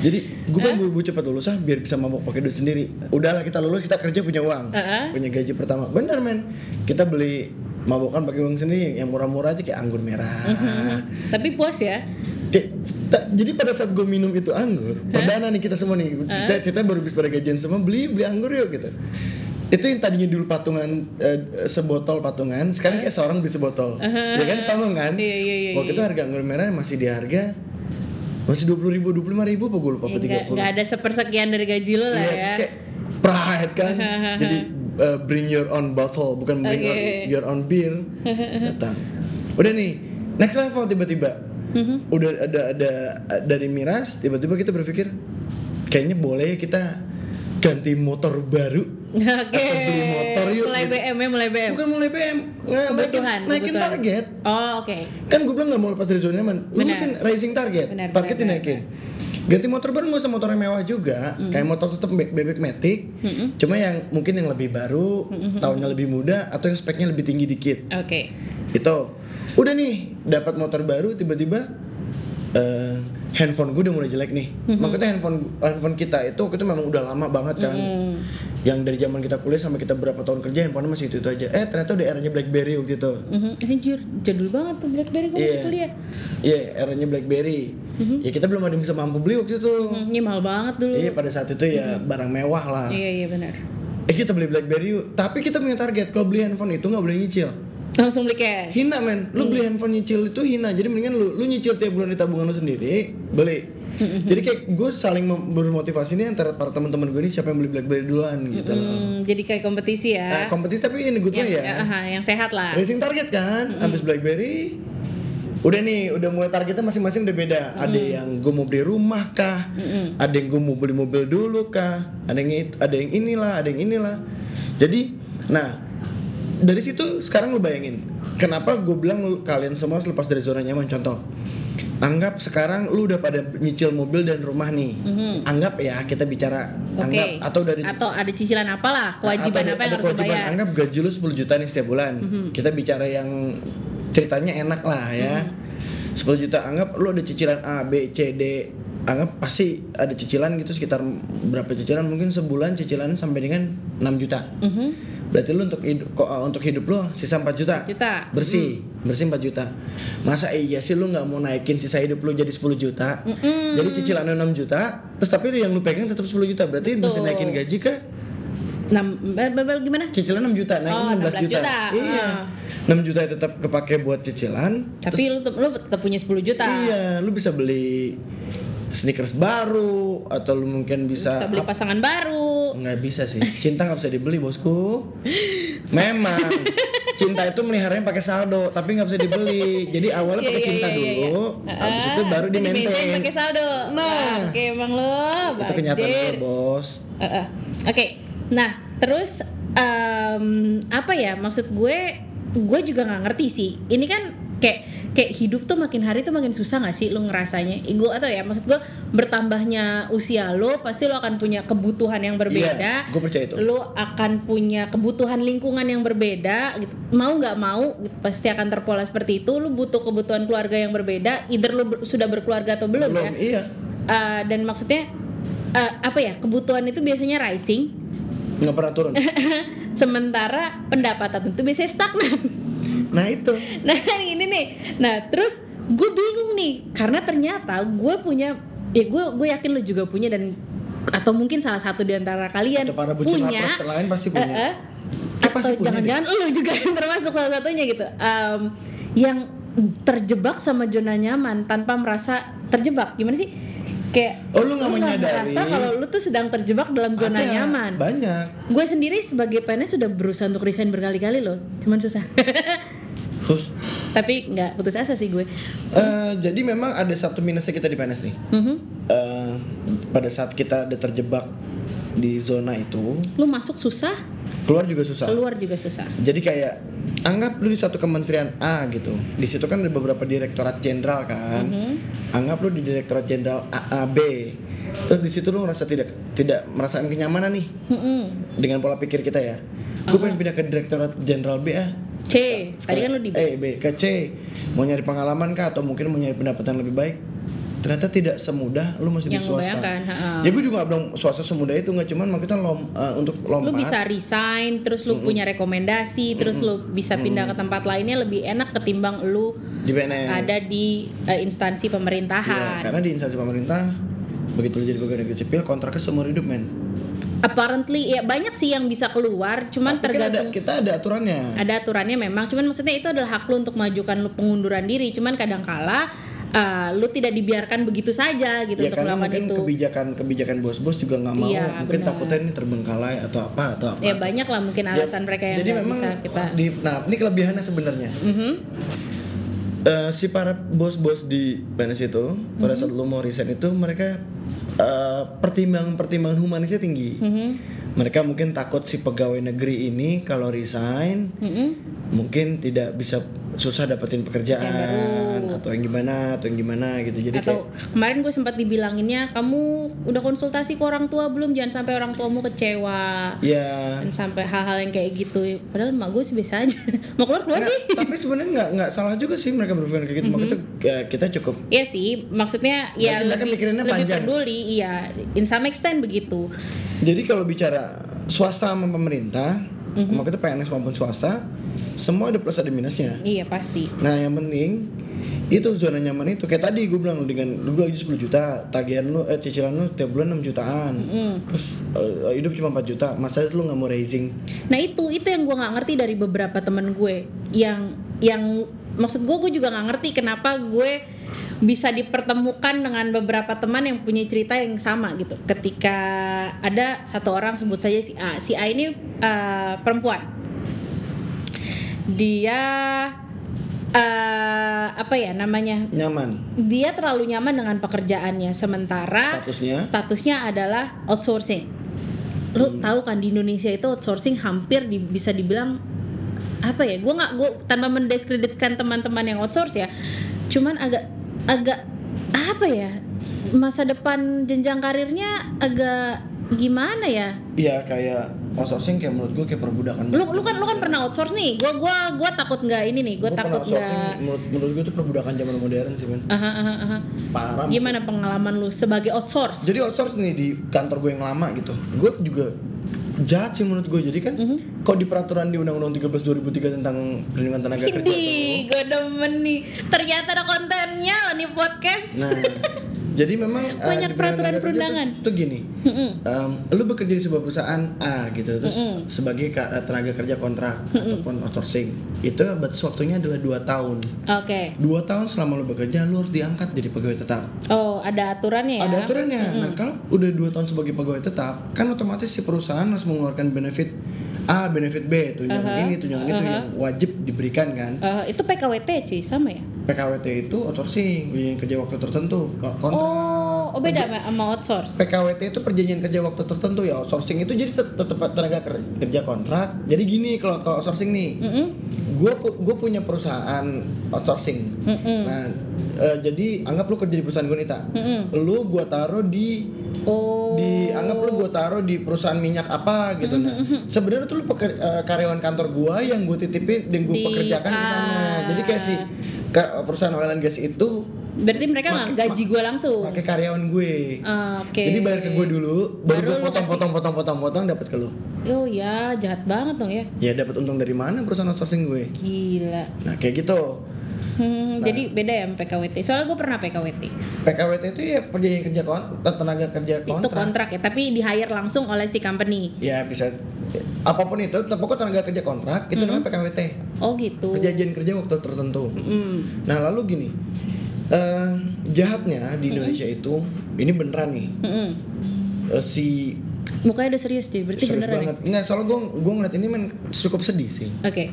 Jadi gue pengen buru-buru cepat lulus ah biar bisa mabok pakai duit sendiri. Udahlah kita lulus, kita kerja punya uang, punya gaji pertama. Bener men, kita beli mabokan pakai uang sendiri yang murah-murah aja kayak anggur merah. Tapi puas ya. Jadi pada saat gue minum itu anggur, huh? Perdana nih kita semua nih, huh? kita, kita baru habis pada gajian semua, beli beli anggur yuk gitu. Itu yang tadinya dulu patungan, eh, sebotol patungan, sekarang huh? kayak seorang beli sebotol, uh-huh. ya kan sama kan? Iya, iya, iya, waktu itu harga anggur merah masih di harga masih dua puluh ribu, dua puluh lima ribu, apa gue lupa apa tiga puluh. Gak ada sepersekian dari gaji lo lah ya. Terus kayak pride kan, uh-huh. jadi uh, bring your own bottle, bukan bring okay. on, your own beer. Datang, udah nih next level tiba-tiba. Mm-hmm. Udah ada ada dari miras tiba-tiba kita berpikir kayaknya boleh kita ganti motor baru okay. atau beli motor yuk. Mulai B M ya, mulai B M. Bukan mulai B M. Kebutuhan. Naikin kebutuhan. Target. Oh oke. Okay. Kan gue bilang nggak mau lepas dari zona nyaman. Lulusin raising target. Benar, target benar, dinaikin. Benar. Ganti motor baru, nggak usah motor yang mewah juga. Mm-hmm. Kayak motor tetap bebek matic. Mm-hmm. Cuma yang mungkin yang lebih baru, mm-hmm. tahunnya lebih muda atau yang speknya lebih tinggi dikit. Oke. Okay. Itu. Udah nih, dapat motor baru tiba-tiba uh, handphone gue udah mulai jelek nih. Mm-hmm. Makanya handphone handphone kita itu waktu itu memang udah lama banget kan. Mm-hmm. Yang dari zaman kita kuliah sampai kita berapa tahun kerja handphone masih itu-itu aja. Eh, ternyata udah eranya BlackBerry waktu itu. Heeh. Mm-hmm. Anjir, jadul banget tuh BlackBerry gue yeah. masih kuliah. Iya, yeah, eranya BlackBerry. Mm-hmm. Ya kita belum ada yang bisa mampu beli waktu itu. Mm-hmm. Ya, mahal banget dulu. Iya, yeah, pada saat itu ya mm-hmm. barang mewah lah. Iya, yeah, iya yeah, benar. Eh, kita beli BlackBerry yuk, tapi kita punya target kalau beli handphone itu enggak boleh nyicil. Langsung beli cash. Hina men, lu hmm. beli handphone nyicil itu hina. Jadi mendingan lu, lu nyicil tiap bulan di tabungan lu sendiri, beli. Jadi kayak gue saling mem- bermotivasi nih antara para teman-teman gue ini siapa yang beli BlackBerry duluan gitu. Hmm, jadi kayak kompetisi ya. Eh, kompetisi tapi ini good way ya. Ya uh, yang sehat lah. Racing target kan, hmm. habis BlackBerry. Udah nih, udah mulai targetnya masing-masing udah beda. Mm. Ada yang gue mau beli rumah kah? Mm-mm. Ada yang gue mau beli mobil dulu kah? Ada yang ada yang inilah, ada yang inilah. Jadi Nah, dari situ sekarang lu bayangin, kenapa gue bilang kalian semua lepas dari zona nyaman. Contoh, anggap sekarang lu udah pada nyicil mobil dan rumah nih, mm-hmm. anggap ya kita bicara, okay. anggap atau dari atau ada cicilan apalah, kewajiban atau apa yang harus dibayar. Anggap gaji lu sepuluh juta nih setiap bulan, mm-hmm. kita bicara yang ceritanya enak lah ya, mm-hmm. sepuluh juta, anggap lu ada cicilan A, B, C, D, anggap pasti ada cicilan gitu sekitar berapa cicilan, mungkin sebulan cicilan sampai dengan enam juta. Mm-hmm. Berarti lu untuk hidup, untuk hidup lu sisa empat juta, juta. Bersih, mm. bersih empat juta. Masa iya sih lu gak mau naikin sisa hidup lu jadi sepuluh juta, mm-mm. jadi cicilan enam juta, terus tapi yang lu pegang tetap sepuluh juta. Berarti mesti naikin gaji ke enam, gimana? Cicilan enam juta, naikin oh, enam belas juta, juta. Iya, oh. enam juta itu tetap kepake buat cicilan. Tapi terus, lu, lu tetap punya sepuluh juta. Iya, lu bisa beli sneakers baru, atau lu mungkin bisa Bisa beli up. pasangan baru. Nggak bisa sih, cinta nggak bisa dibeli, bosku. Memang cinta itu meliharanya pakai saldo, tapi nggak bisa dibeli. Jadi awalnya pakai cinta dulu, habis itu baru di maintain pakai saldo. Nah, oke, emang lu itu kenyataan lo, bos. uh-uh. Oke, okay. Nah terus um, apa ya, maksud gue, gue juga nggak ngerti sih. Ini kan kayak kayak hidup tuh makin hari tuh makin susah nggak sih lo ngerasanya? Gue atau ya maksud gue bertambahnya usia lo pasti lo akan punya kebutuhan yang berbeda. Iya, gue percaya itu. Lo akan punya kebutuhan lingkungan yang berbeda. Gitu. Mau nggak mau pasti akan terpola seperti itu. Lo butuh kebutuhan keluarga yang berbeda. Either lo ber- sudah berkeluarga atau belum, belum ya. Iya. Uh, dan maksudnya uh, apa ya? Kebutuhan itu biasanya rising. Nggak pernah turun. Sementara pendapatan itu biasanya stagnan. Nah itu. Nah ini nih. Nah terus gue bingung nih, karena ternyata gue punya, ya gue gue yakin lo juga punya, dan atau mungkin salah satu di antara kalian atau para bucin punya. Selain pasti punya. Uh, uh, ya, atau pasti jangan-jangan lo juga termasuk salah satunya gitu. Um, yang terjebak sama zona nyaman tanpa merasa terjebak. Gimana sih? Kayak oh, lu nggak menyadari kalau lu tuh sedang terjebak dalam zona ada, nyaman. Banyak. Gue sendiri sebagai P N S sudah berusaha untuk resign berkali-kali loh, cuman susah. Terus? Tapi nggak putus asa sih gue. Uh, jadi memang ada satu minusnya kita di P N S nih. Uh-huh. Uh, pada saat kita ada terjebak di zona itu, lu masuk susah, keluar juga susah. Keluar juga susah. Jadi kayak anggap lu di satu kementerian A gitu. Di situ kan ada beberapa direktorat jenderal kan. Uh-huh. Anggap lu di direktorat jenderal A A B. Terus di situ lu ngerasa tidak tidak merasakan kenyamanan nih. Uh-huh. Dengan pola pikir kita ya. Gue uh-huh. pengen pindah ke direktorat jenderal B ah. C, Sekali, tadi kan lu di B. Eh, B ke C. Mau nyari pengalaman kah, atau mungkin mau nyari pendapatan lebih baik? Ternyata tidak semudah lu masih yang di swasta. Ya gue juga belum swasta semudah itu, nggak cuman maksudnya lom, uh, untuk lompat. Lu bisa resign, terus lu mm-mm. punya rekomendasi, mm-mm. terus lu bisa pindah mm-mm. ke tempat lainnya lebih enak ketimbang lu di P N S. Ada di uh, instansi pemerintahan. Ya, karena di instansi pemerintah begitu lu jadi pegawai negeri sipil kontraknya seumur hidup, men. Apparently ya banyak sih yang bisa keluar, cuman tapi tergantung kita ada, kita ada aturannya. Ada aturannya memang, cuman maksudnya itu adalah hak lu untuk mengajukan pengunduran diri, cuman kadangkala uh, lu tidak dibiarkan begitu saja gitu ya, untuk melakukan itu. Ya kan kebijakan kebijakan bos-bos juga nggak mau, ya, mungkin bener. Takutnya ini terbengkalai atau apa atau apa. Ya banyak lah mungkin alasan ya, mereka yang jadi memang bisa kita. Di, nah ini kelebihannya sebenarnya. Mm-hmm. Uh, si para bos-bos di P N S itu mm-hmm. pada saat lu mau resign itu mereka uh, pertimbangan-pertimbangan humanisnya tinggi. Mm-hmm. Mereka mungkin takut si pegawai negeri ini kalau resign mm-hmm. mungkin tidak bisa, susah dapetin pekerjaan atau yang gimana atau yang gimana gitu. Jadi atau kayak, kemarin gue sempat dibilanginnya, kamu udah konsultasi ke orang tua belum, jangan sampai orang tuamu kecewa. Iya. Dan sampai hal-hal yang kayak gitu. Padahal emak gue sih biasa aja. Mau keluar keluar sih. Tapi sebenarnya nggak nggak salah juga sih mereka berpikir kayak gitu. Mm-hmm. Makanya kita cukup. Iya sih, maksudnya ya nah, lebih lebih panjang. Peduli. Iya, in some extent begitu. Jadi kalau bicara swasta sama pemerintah, mm-hmm. makanya P N S maupun swasta, semua ada plus ada minusnya. Iya pasti. Nah yang penting itu zona nyaman itu kayak tadi gue bilang, dengan lu lagi sepuluh juta, tagihan lu eh cicilan lu tiap bulan enam jutaan. Mm. Terus uh, hidup cuma empat juta. Masa lu enggak mau raising? Nah itu itu yang gue enggak ngerti dari beberapa teman gue yang yang maksud gue gue juga enggak ngerti kenapa gue bisa dipertemukan dengan beberapa teman yang punya cerita yang sama gitu. Ketika ada satu orang, sebut saja si A. Si A ini uh, perempuan. Dia uh, apa ya namanya? Nyaman. Dia terlalu nyaman dengan pekerjaannya, sementara statusnya statusnya adalah outsourcing. Lu tahu kan di Indonesia itu outsourcing hampir di, bisa dibilang apa ya? Gue nggak gue tanpa mendiskreditkan teman-teman yang outsource ya. Cuman agak agak apa ya? Masa depan jenjang karirnya agak gimana ya? Iya kayak outsourcing kayak menurut gue kayak perbudakan. Lu lu kan lu kan pernah outsource nih. Gue gue gue takut nggak ini nih. Gue takut nggak. Menurut menurut gue itu perbudakan zaman modern sih men. Aha, aha, aha. Parah. Gimana gitu. Pengalaman lu sebagai outsource? Jadi outsource nih di kantor gue yang lama gitu. Gue juga jahat sih menurut gue. Jadi kan mm-hmm. Kok di peraturan di Undang-Undang tiga belas dua ribu tiga tentang perlindungan tenaga kerja. Ih, gue demen nih. Ternyata ada kontennya loh nih podcast. Nah. Jadi memang banyak uh, peraturan perundangan. Itu gini, mm-hmm. um, lu bekerja di sebuah perusahaan A gitu, terus mm-hmm. sebagai tenaga kerja kontrak mm-hmm. ataupun outsourcing, itu batas waktunya adalah dua tahun. Oke. Okay. dua tahun selama lu bekerja, lu harus diangkat jadi pegawai tetap. Oh, ada aturannya ya? Ada aturannya. Mm-hmm. Nah, kalau udah dua tahun sebagai pegawai tetap, kan otomatis si perusahaan harus mengeluarkan benefit A, benefit B, tunjangan uh-huh. ini, tunjangan uh-huh. itu yang wajib diberikan kan. Uh, itu P K W T cuy, sama ya? P K W T itu outsourcing, perjanjian kerja waktu tertentu, kontrak. Oh, oh beda kerja, sama outsource. P K W T itu perjanjian kerja waktu tertentu ya, outsourcing itu jadi tetap tenaga kerja kontrak. Jadi gini kalau kalau outsourcing nih, gue gue punya perusahaan outsourcing. Mm-mm. Nah, e, jadi anggap lu kerja di perusahaan gue Nita, Mm-mm. lu gue taruh di Oh. Di anggap lu gue taruh di perusahaan minyak apa gitu nah. Sebenarnya tuh lu peker, uh, karyawan kantor gue yang gue titipin dan gue pekerjakan di sana. Jadi kayak si perusahaan oil and gas itu berarti mereka nggak gaji gue langsung. Pakai karyawan gue. Uh, Oke. Okay. Jadi bayar ke gue dulu, baru, baru gue potong-potong-potong-potong dapat ke lu. Oh ya, jahat banget dong ya. Ya dapat untung dari mana perusahaan outsourcing gue? Gila. Nah kayak gitu. Hmm, nah, jadi beda ya sama P K W T. Soalnya gue pernah P K W T. P K W T itu ya perjanjian kerja kontrak, tenaga kerja kontrak. Itu kontrak ya, tapi di hire langsung oleh si company. Ya bisa apapun itu, tapi kok tenaga kerja kontrak itu mm-hmm. namanya P K W T. Oh gitu. Perjanjian kerja waktu tertentu. Mm-hmm. Nah lalu gini, uh, jahatnya di Indonesia mm-hmm. itu ini beneran nih mm-hmm. uh, si. Mukanya udah serius deh, berarti serius beneran. Banget. Nggak, soalnya gue gue ngeliat ini men cukup sedih sih. Oke. Okay.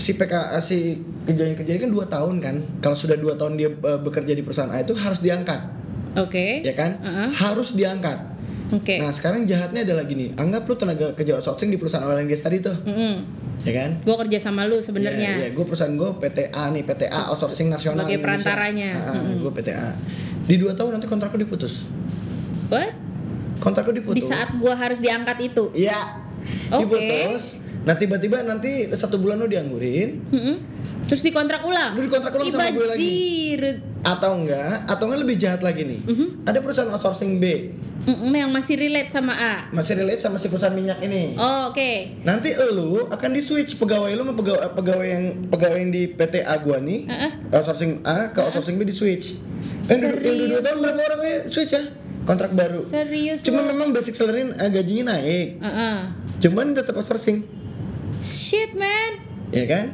Si P K si kerjanya-kerjanya kan dua tahun kan. Kalau sudah dua tahun dia uh, bekerja di perusahaan A itu harus diangkat. Oke. Okay. Ya kan? Uh-huh. Harus diangkat. Oke. Okay. Nah, sekarang jahatnya adalah gini. Anggap lu tenaga kerja outsourcing di perusahaan oil and gas tadi tuh. Mm-hmm. Ya kan? Gua kerja sama lu sebenarnya. Iya, ya, gua perusahaan gua P T A nih, P T A outsourcing nasional. Sebagai perantaranya. Heeh, uh-huh. gua P T A. Di dua tahun nanti kontrak gua diputus. What? Kontrak gua diputus. Di saat gua harus diangkat itu. Iya. Oke. Okay. Diputus. Nah tiba-tiba nanti satu bulan lo dianggurin, mm-hmm. terus dikontrak ulang, lo dikontrak ulang sama gue lagi, atau enggak, atau enggak lebih jahat lagi nih, mm-hmm. ada perusahaan outsourcing B, mm-hmm, yang masih relate sama A, masih relate sama si perusahaan minyak ini, oh, oke, okay. nanti lo akan di switch pegawai lo sama pegawai, pegawai yang pegawai yang di P T A gue nih, uh-uh. outsourcing A ke outsourcing uh-uh. B di switch, yang duduk dua tahun berapa orang ya switch ya? Kontrak baru, serius cuman lo? Memang basic salary gajinya naik, uh-uh. cuman tetap outsourcing. Shit man. Iya kan?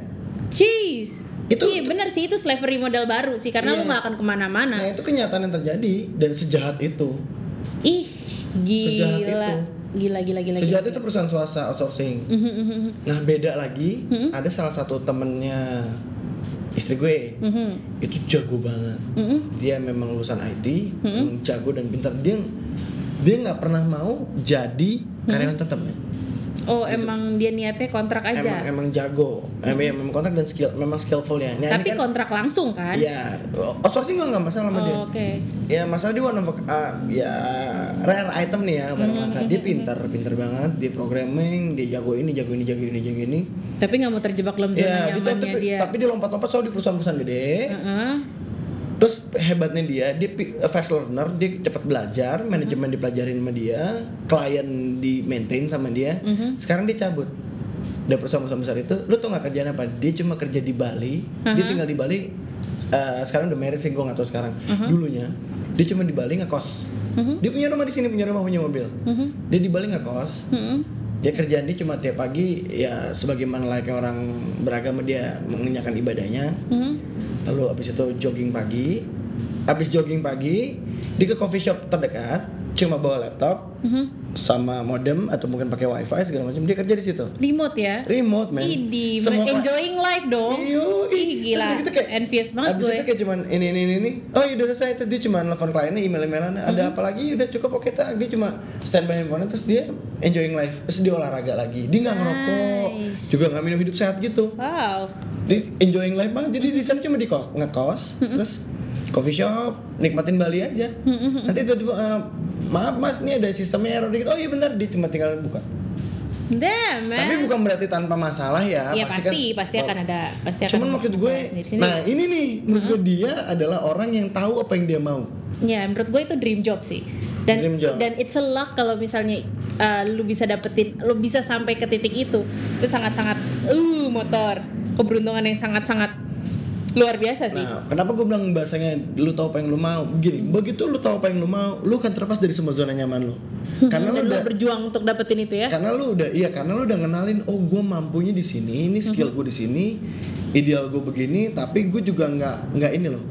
Jeez. Itu iya benar sih, itu slavery model baru sih. Karena iya. lu gak akan kemana-mana. Nah itu kenyataan yang terjadi. Dan sejahat itu. Ih gila. Sejahat itu. Gila gila gila Sejahat gila. Itu perusahaan swasta outsourcing. Mm-hmm. Nah beda lagi mm-hmm. ada salah satu temennya istri gue mm-hmm. itu jago banget. Mm-hmm. Dia memang lulusan I T mm-hmm. jago dan pintar. Dia Dia gak pernah mau jadi karyawan mm-hmm. tetap. Oh emang dia niatnya kontrak aja. Emang, emang jago, emang, hmm. emang kontrak dan skill, memang skillfulnya. Nah, tapi kan, kontrak langsung kan? Iya. Outsourcing nggak nggak masalah sama oh, dia. Oke. Okay. Ya masalah dia one of uh, ya rare item nih ya barang-barang. Hmm. Dia pintar, pintar banget. Dia programming, dia jago ini, jago ini, jago ini, jago ini. Tapi nggak mau terjebak dalam zona ya, nyamannya tapi, dia. Tapi dia lompat-lompat soal di perusahaan-perusahaan gede. Uh-huh. Terus hebatnya dia, dia fast learner, dia cepat belajar, manajemen uh-huh. dipelajarin sama dia, klien di maintain sama dia. Uh-huh. Sekarang dia cabut. Dari perusahaan-perusahaan besar itu, lu tau gak kerjaan apa? Dia cuma kerja di Bali, uh-huh. dia tinggal di Bali. Uh, sekarang udah married sih, gue gak tau sekarang. Uh-huh. Dulunya, dia cuma di Bali ngekos. Uh-huh. Dia punya rumah di sini, punya rumah, punya mobil. Uh-huh. Dia di Bali ngekos. Uh-huh. Dia kerjaan dia cuma tiap pagi ya sebagaimana layaknya orang beragama dia mengenyahkan ibadahnya. Mm-hmm. Lalu abis itu jogging pagi, abis jogging pagi dia ke coffee shop terdekat, cuma bawa laptop, mm-hmm. sama modem atau mungkin pakai wifi segala macam, dia kerja di situ. Remote ya? Remote man. Idi, enjoying life dong. Iyo, ih, gila. Gitu kayak, envious banget abis gue. Abis itu kayak cuman ini ini ini, oh udah selesai, terus dia cuma nelfon kliennya, email-emailan, ada mm-hmm. apa lagi, udah cukup oke tak, dia cuma standby handphonenya, terus dia enjoying life, terus dia olahraga lagi, dia nggak ngerokok, nice. Juga nggak minum, hidup sehat gitu. Wow. Dia enjoying life banget, jadi di sana cuma di kos, ngekos, mm-hmm. terus coffee shop, nikmatin Bali aja. Mm-hmm. Nanti tiba-tiba uh, maaf mas, ini ada sistemnya error dikit. Oh iya bentar, dia cuma tinggal buka. Damn, tapi bukan berarti tanpa masalah ya. Iya pasti, kan, pasti akan ada. Pasti akan. Cuman maksud gue, nah ini nih, menurut uh-huh. gue dia adalah orang yang tahu apa yang dia mau. Ya, menurut gue itu dream job sih. Dan dream job. Dan it's a luck kalau misalnya uh, lu bisa dapetin, lu bisa sampai ke titik itu, itu sangat-sangat, uh, motor, keberuntungan yang sangat-sangat luar biasa sih. Nah, kenapa gue bilang bahasanya lu tahu apa yang lu mau? Gini, begitu lu tahu apa yang lu mau, lu akan terlepas dari semua zona nyaman lu. Karena lu udah berjuang untuk dapetin itu ya. Karena lu udah, iya, karena lu udah ngenalin, oh gue mampunya di sini, ini skill gue di sini, ideal gue begini, tapi gue juga nggak nggak ini loh,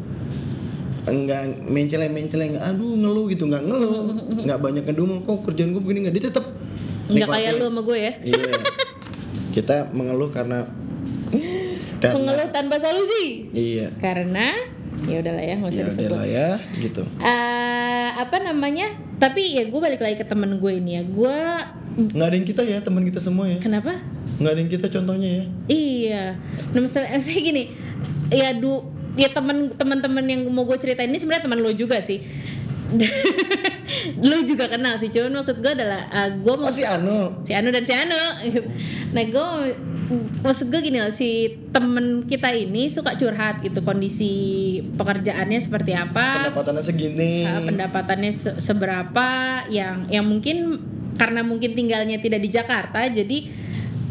nggak menceleng-menceleng, aduh ngeluh gitu, nggak ngeluh, nggak banyak ngedumel, kok kerjaan gue begini nggak, dia tetap. Nggak kayak lu sama gue ya. Iya, kita mengeluh karena. Karena, mengeluh tanpa solusi. Iya. Karena ya udahlah ya, nggak usah ya disebut. Udahlah ya, gitu. Uh, apa namanya? Tapi ya gue balik lagi ke temen gue ini ya. Gue nggak ada yang kita ya, temen kita semua ya. Kenapa? Nggak ada yang kita contohnya ya. Iya. Nah misalnya saya gini, ya du, ya temen teman-teman yang mau gue ceritain ini sebenarnya teman lo juga sih. Lu juga kenal sih, cuman maksud gue adalah uh, gue mau oh, si Anu, si Anu dan si Anu. Nah gue maksud gue gini loh, si temen kita ini suka curhat gitu, kondisi pekerjaannya seperti apa, pendapatannya segini, uh, pendapatannya se- seberapa, yang yang mungkin karena mungkin tinggalnya tidak di Jakarta, jadi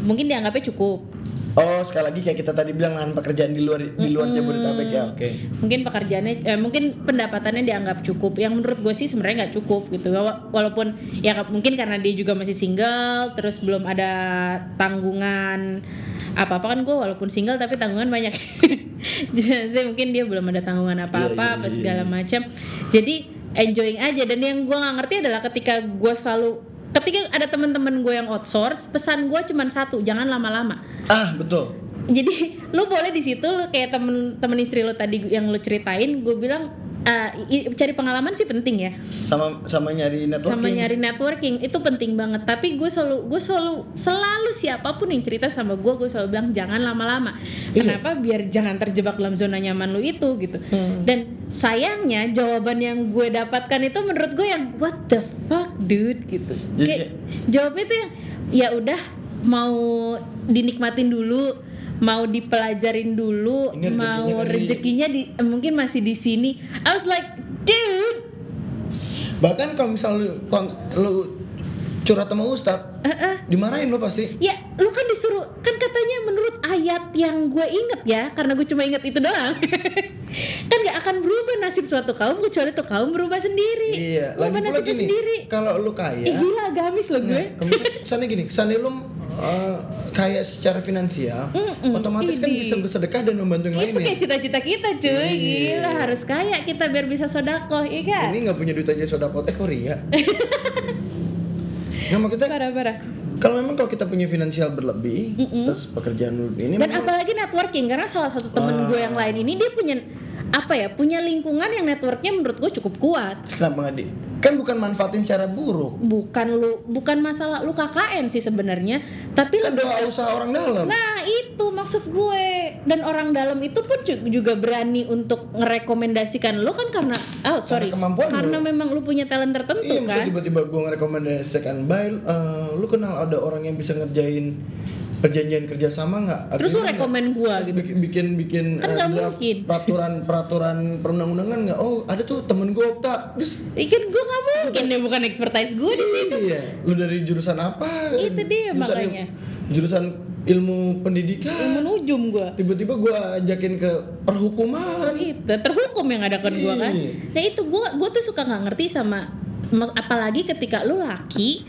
mungkin dianggapnya cukup. Oh, sekali lagi kayak kita tadi bilang, lahan pekerjaan di luar di luar mm-hmm. Jabodetabek ya, oke. Okay. Mungkin pekerjaannya, eh, mungkin pendapatannya dianggap cukup. Yang menurut gue sih sebenarnya nggak cukup gitu. Walaupun ya mungkin karena dia juga masih single, terus belum ada tanggungan apa-apa kan gue. Walaupun single tapi tanggungan banyak. Jadi mungkin dia belum ada tanggungan apa-apa, yeah, yeah, apa segala macam. Jadi enjoying aja. Dan yang gue nggak ngerti adalah ketika gue selalu Ketika ada teman-teman gue yang outsource, pesan gue cuma satu, jangan lama-lama. Ah, betul. Jadi lu boleh di situ, lu kayak temen-temen istri lu tadi yang lu ceritain, gue bilang uh, i- cari pengalaman sih penting ya. Sama sama nyari networking. Sama nyari networking itu penting banget. Tapi gue selalu gue selalu selalu siapapun yang cerita sama gue, gue selalu bilang jangan lama-lama. Kenapa? Iya. Biar jangan terjebak dalam zona nyaman lu itu gitu. Hmm. Dan sayangnya jawaban yang gue dapatkan itu menurut gue yang what the fuck dude gitu. Kayak jawabnya tuh yang ya udah mau dinikmatin dulu, mau dipelajarin dulu, ini mau rezekinya, rezekinya di, mungkin masih di sini. I was like, dude. Bahkan kalau misal lu, lu curhat sama Ustadz, uh-uh. dimarahin lo pasti. Ya, lu kan disuruh, kan katanya menurut ayat yang gue inget ya, karena gue cuma inget itu doang. Kan gak akan berubah nasib suatu kaum kecuali itu kaum berubah sendiri. Iya, berubah nasibnya gini, sendiri. Kalau lu kaya, eh, gila agamis lo gue. Nah, kesannya gini, kesannya lu uh, kaya secara finansial, Mm-mm, otomatis ini. Kan bisa bersedekah dan membantu yang lainnya. Itu kayak cita-cita kita cuy, gila harus kaya kita biar bisa sodakoh, iya kan? Ini gak punya duit aja sodakoh, eh Korea. Nah maksudnya parah-parah. Kalau memang kalau kita punya finansial berlebih, mm-mm. terus pekerjaan ini dan memang, apalagi networking, karena salah satu temen uh, gue yang lain ini dia punya apa ya, punya lingkungan yang networknya menurut gue cukup kuat. Kenapa nggak di? Kan bukan manfaatin secara buruk. Bukan lu, bukan masalah lu K K N sih sebenarnya, tapi lu doa usaha orang dalam. Nah itu maksud gue, dan orang dalam itu pun juga berani untuk ngerekomendasikan lu kan karena, oh sorry, karena, karena memang lu punya talent tertentu. Iya, kan. Iya, tiba-tiba gue ngerekomendasikan, by, uh, lu kenal ada orang yang bisa ngerjain perjanjian kerjasama nggak? Terus lu rekomend gua gitu? Bikin-bikin kan uh, peraturan-peraturan perundang-undangan nggak? Oh ada tuh temen gua Yokta. Terus ikan gua nggak mungkin deh, bukan expertise gua di situ. Iya. Lu dari jurusan apa? Itu dia jurusan makanya. Il- jurusan ilmu pendidikan. Ilmu nujum gua. Tiba-tiba gua ajakin ke perhukuman. Oh, itu terhukum yang ada kan gua kan? Nah itu gua gua tuh suka nggak ngerti sama, apalagi ketika lu laki,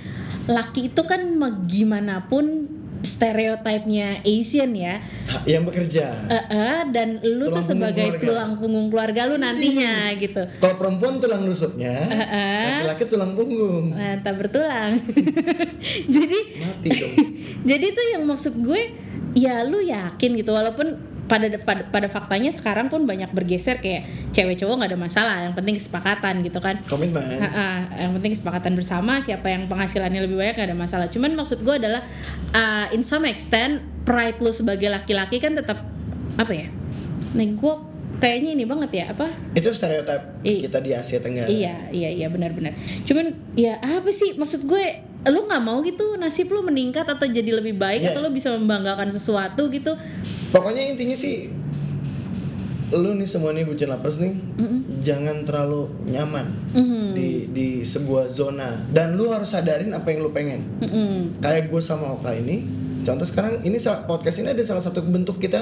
laki itu kan bagaimanapun stereotipnya Asian ya, yang bekerja. Uh, uh, dan lu tulang tuh sebagai keluarga. Tulang punggung keluarga lu nantinya gitu. Kalau perempuan tulang rusuknya, uh, uh, laki-laki tulang punggung. Nah, tak bertulang. Jadi mati dong. Jadi tuh yang maksud gue, ya lu yakin gitu, walaupun pada pada, pada faktanya sekarang pun banyak bergeser, kayak cewek cowok nggak ada masalah, yang penting kesepakatan gitu kan, komitmen, yang penting kesepakatan bersama siapa yang penghasilannya lebih banyak nggak ada masalah. Cuman maksud gue adalah uh, in some extent pride lo sebagai laki-laki kan tetap apa ya, nih gue kayaknya ini banget ya, apa itu stereotip I- kita di Asia Tenggara. Iya iya iya benar-benar. Cuman ya apa sih maksud gue, lo nggak mau gitu nasib lo meningkat atau jadi lebih baik, yeah, atau lo bisa membanggakan sesuatu gitu. Pokoknya intinya sih, lu nih semua nih bucin lapers nih, mm-hmm, jangan terlalu nyaman, mm-hmm, di di sebuah zona. Dan lu harus sadarin apa yang lu pengen. Mm-hmm. Kayak gue sama Oka ini, contoh sekarang ini podcast ini ada salah satu bentuk kita.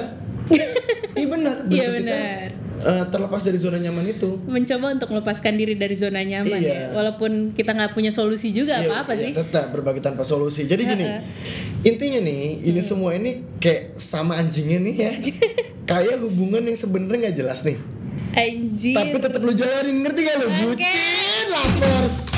Iya benar, bentuk ya, kita uh, terlepas dari zona nyaman itu. Mencoba untuk melepaskan diri dari zona nyaman, iya, ya. Walaupun kita nggak punya solusi juga, iya, apa-apa, iya, sih. Tetap berbagi tanpa solusi. Jadi gini, intinya nih, ini hmm. semua ini kayak sama anjingnya nih ya. Kayak hubungan yang sebenarnya nggak jelas nih. Anjing. Tapi tetap lu jalanin, ngerti gak lu? Okay. Bucin, lovers.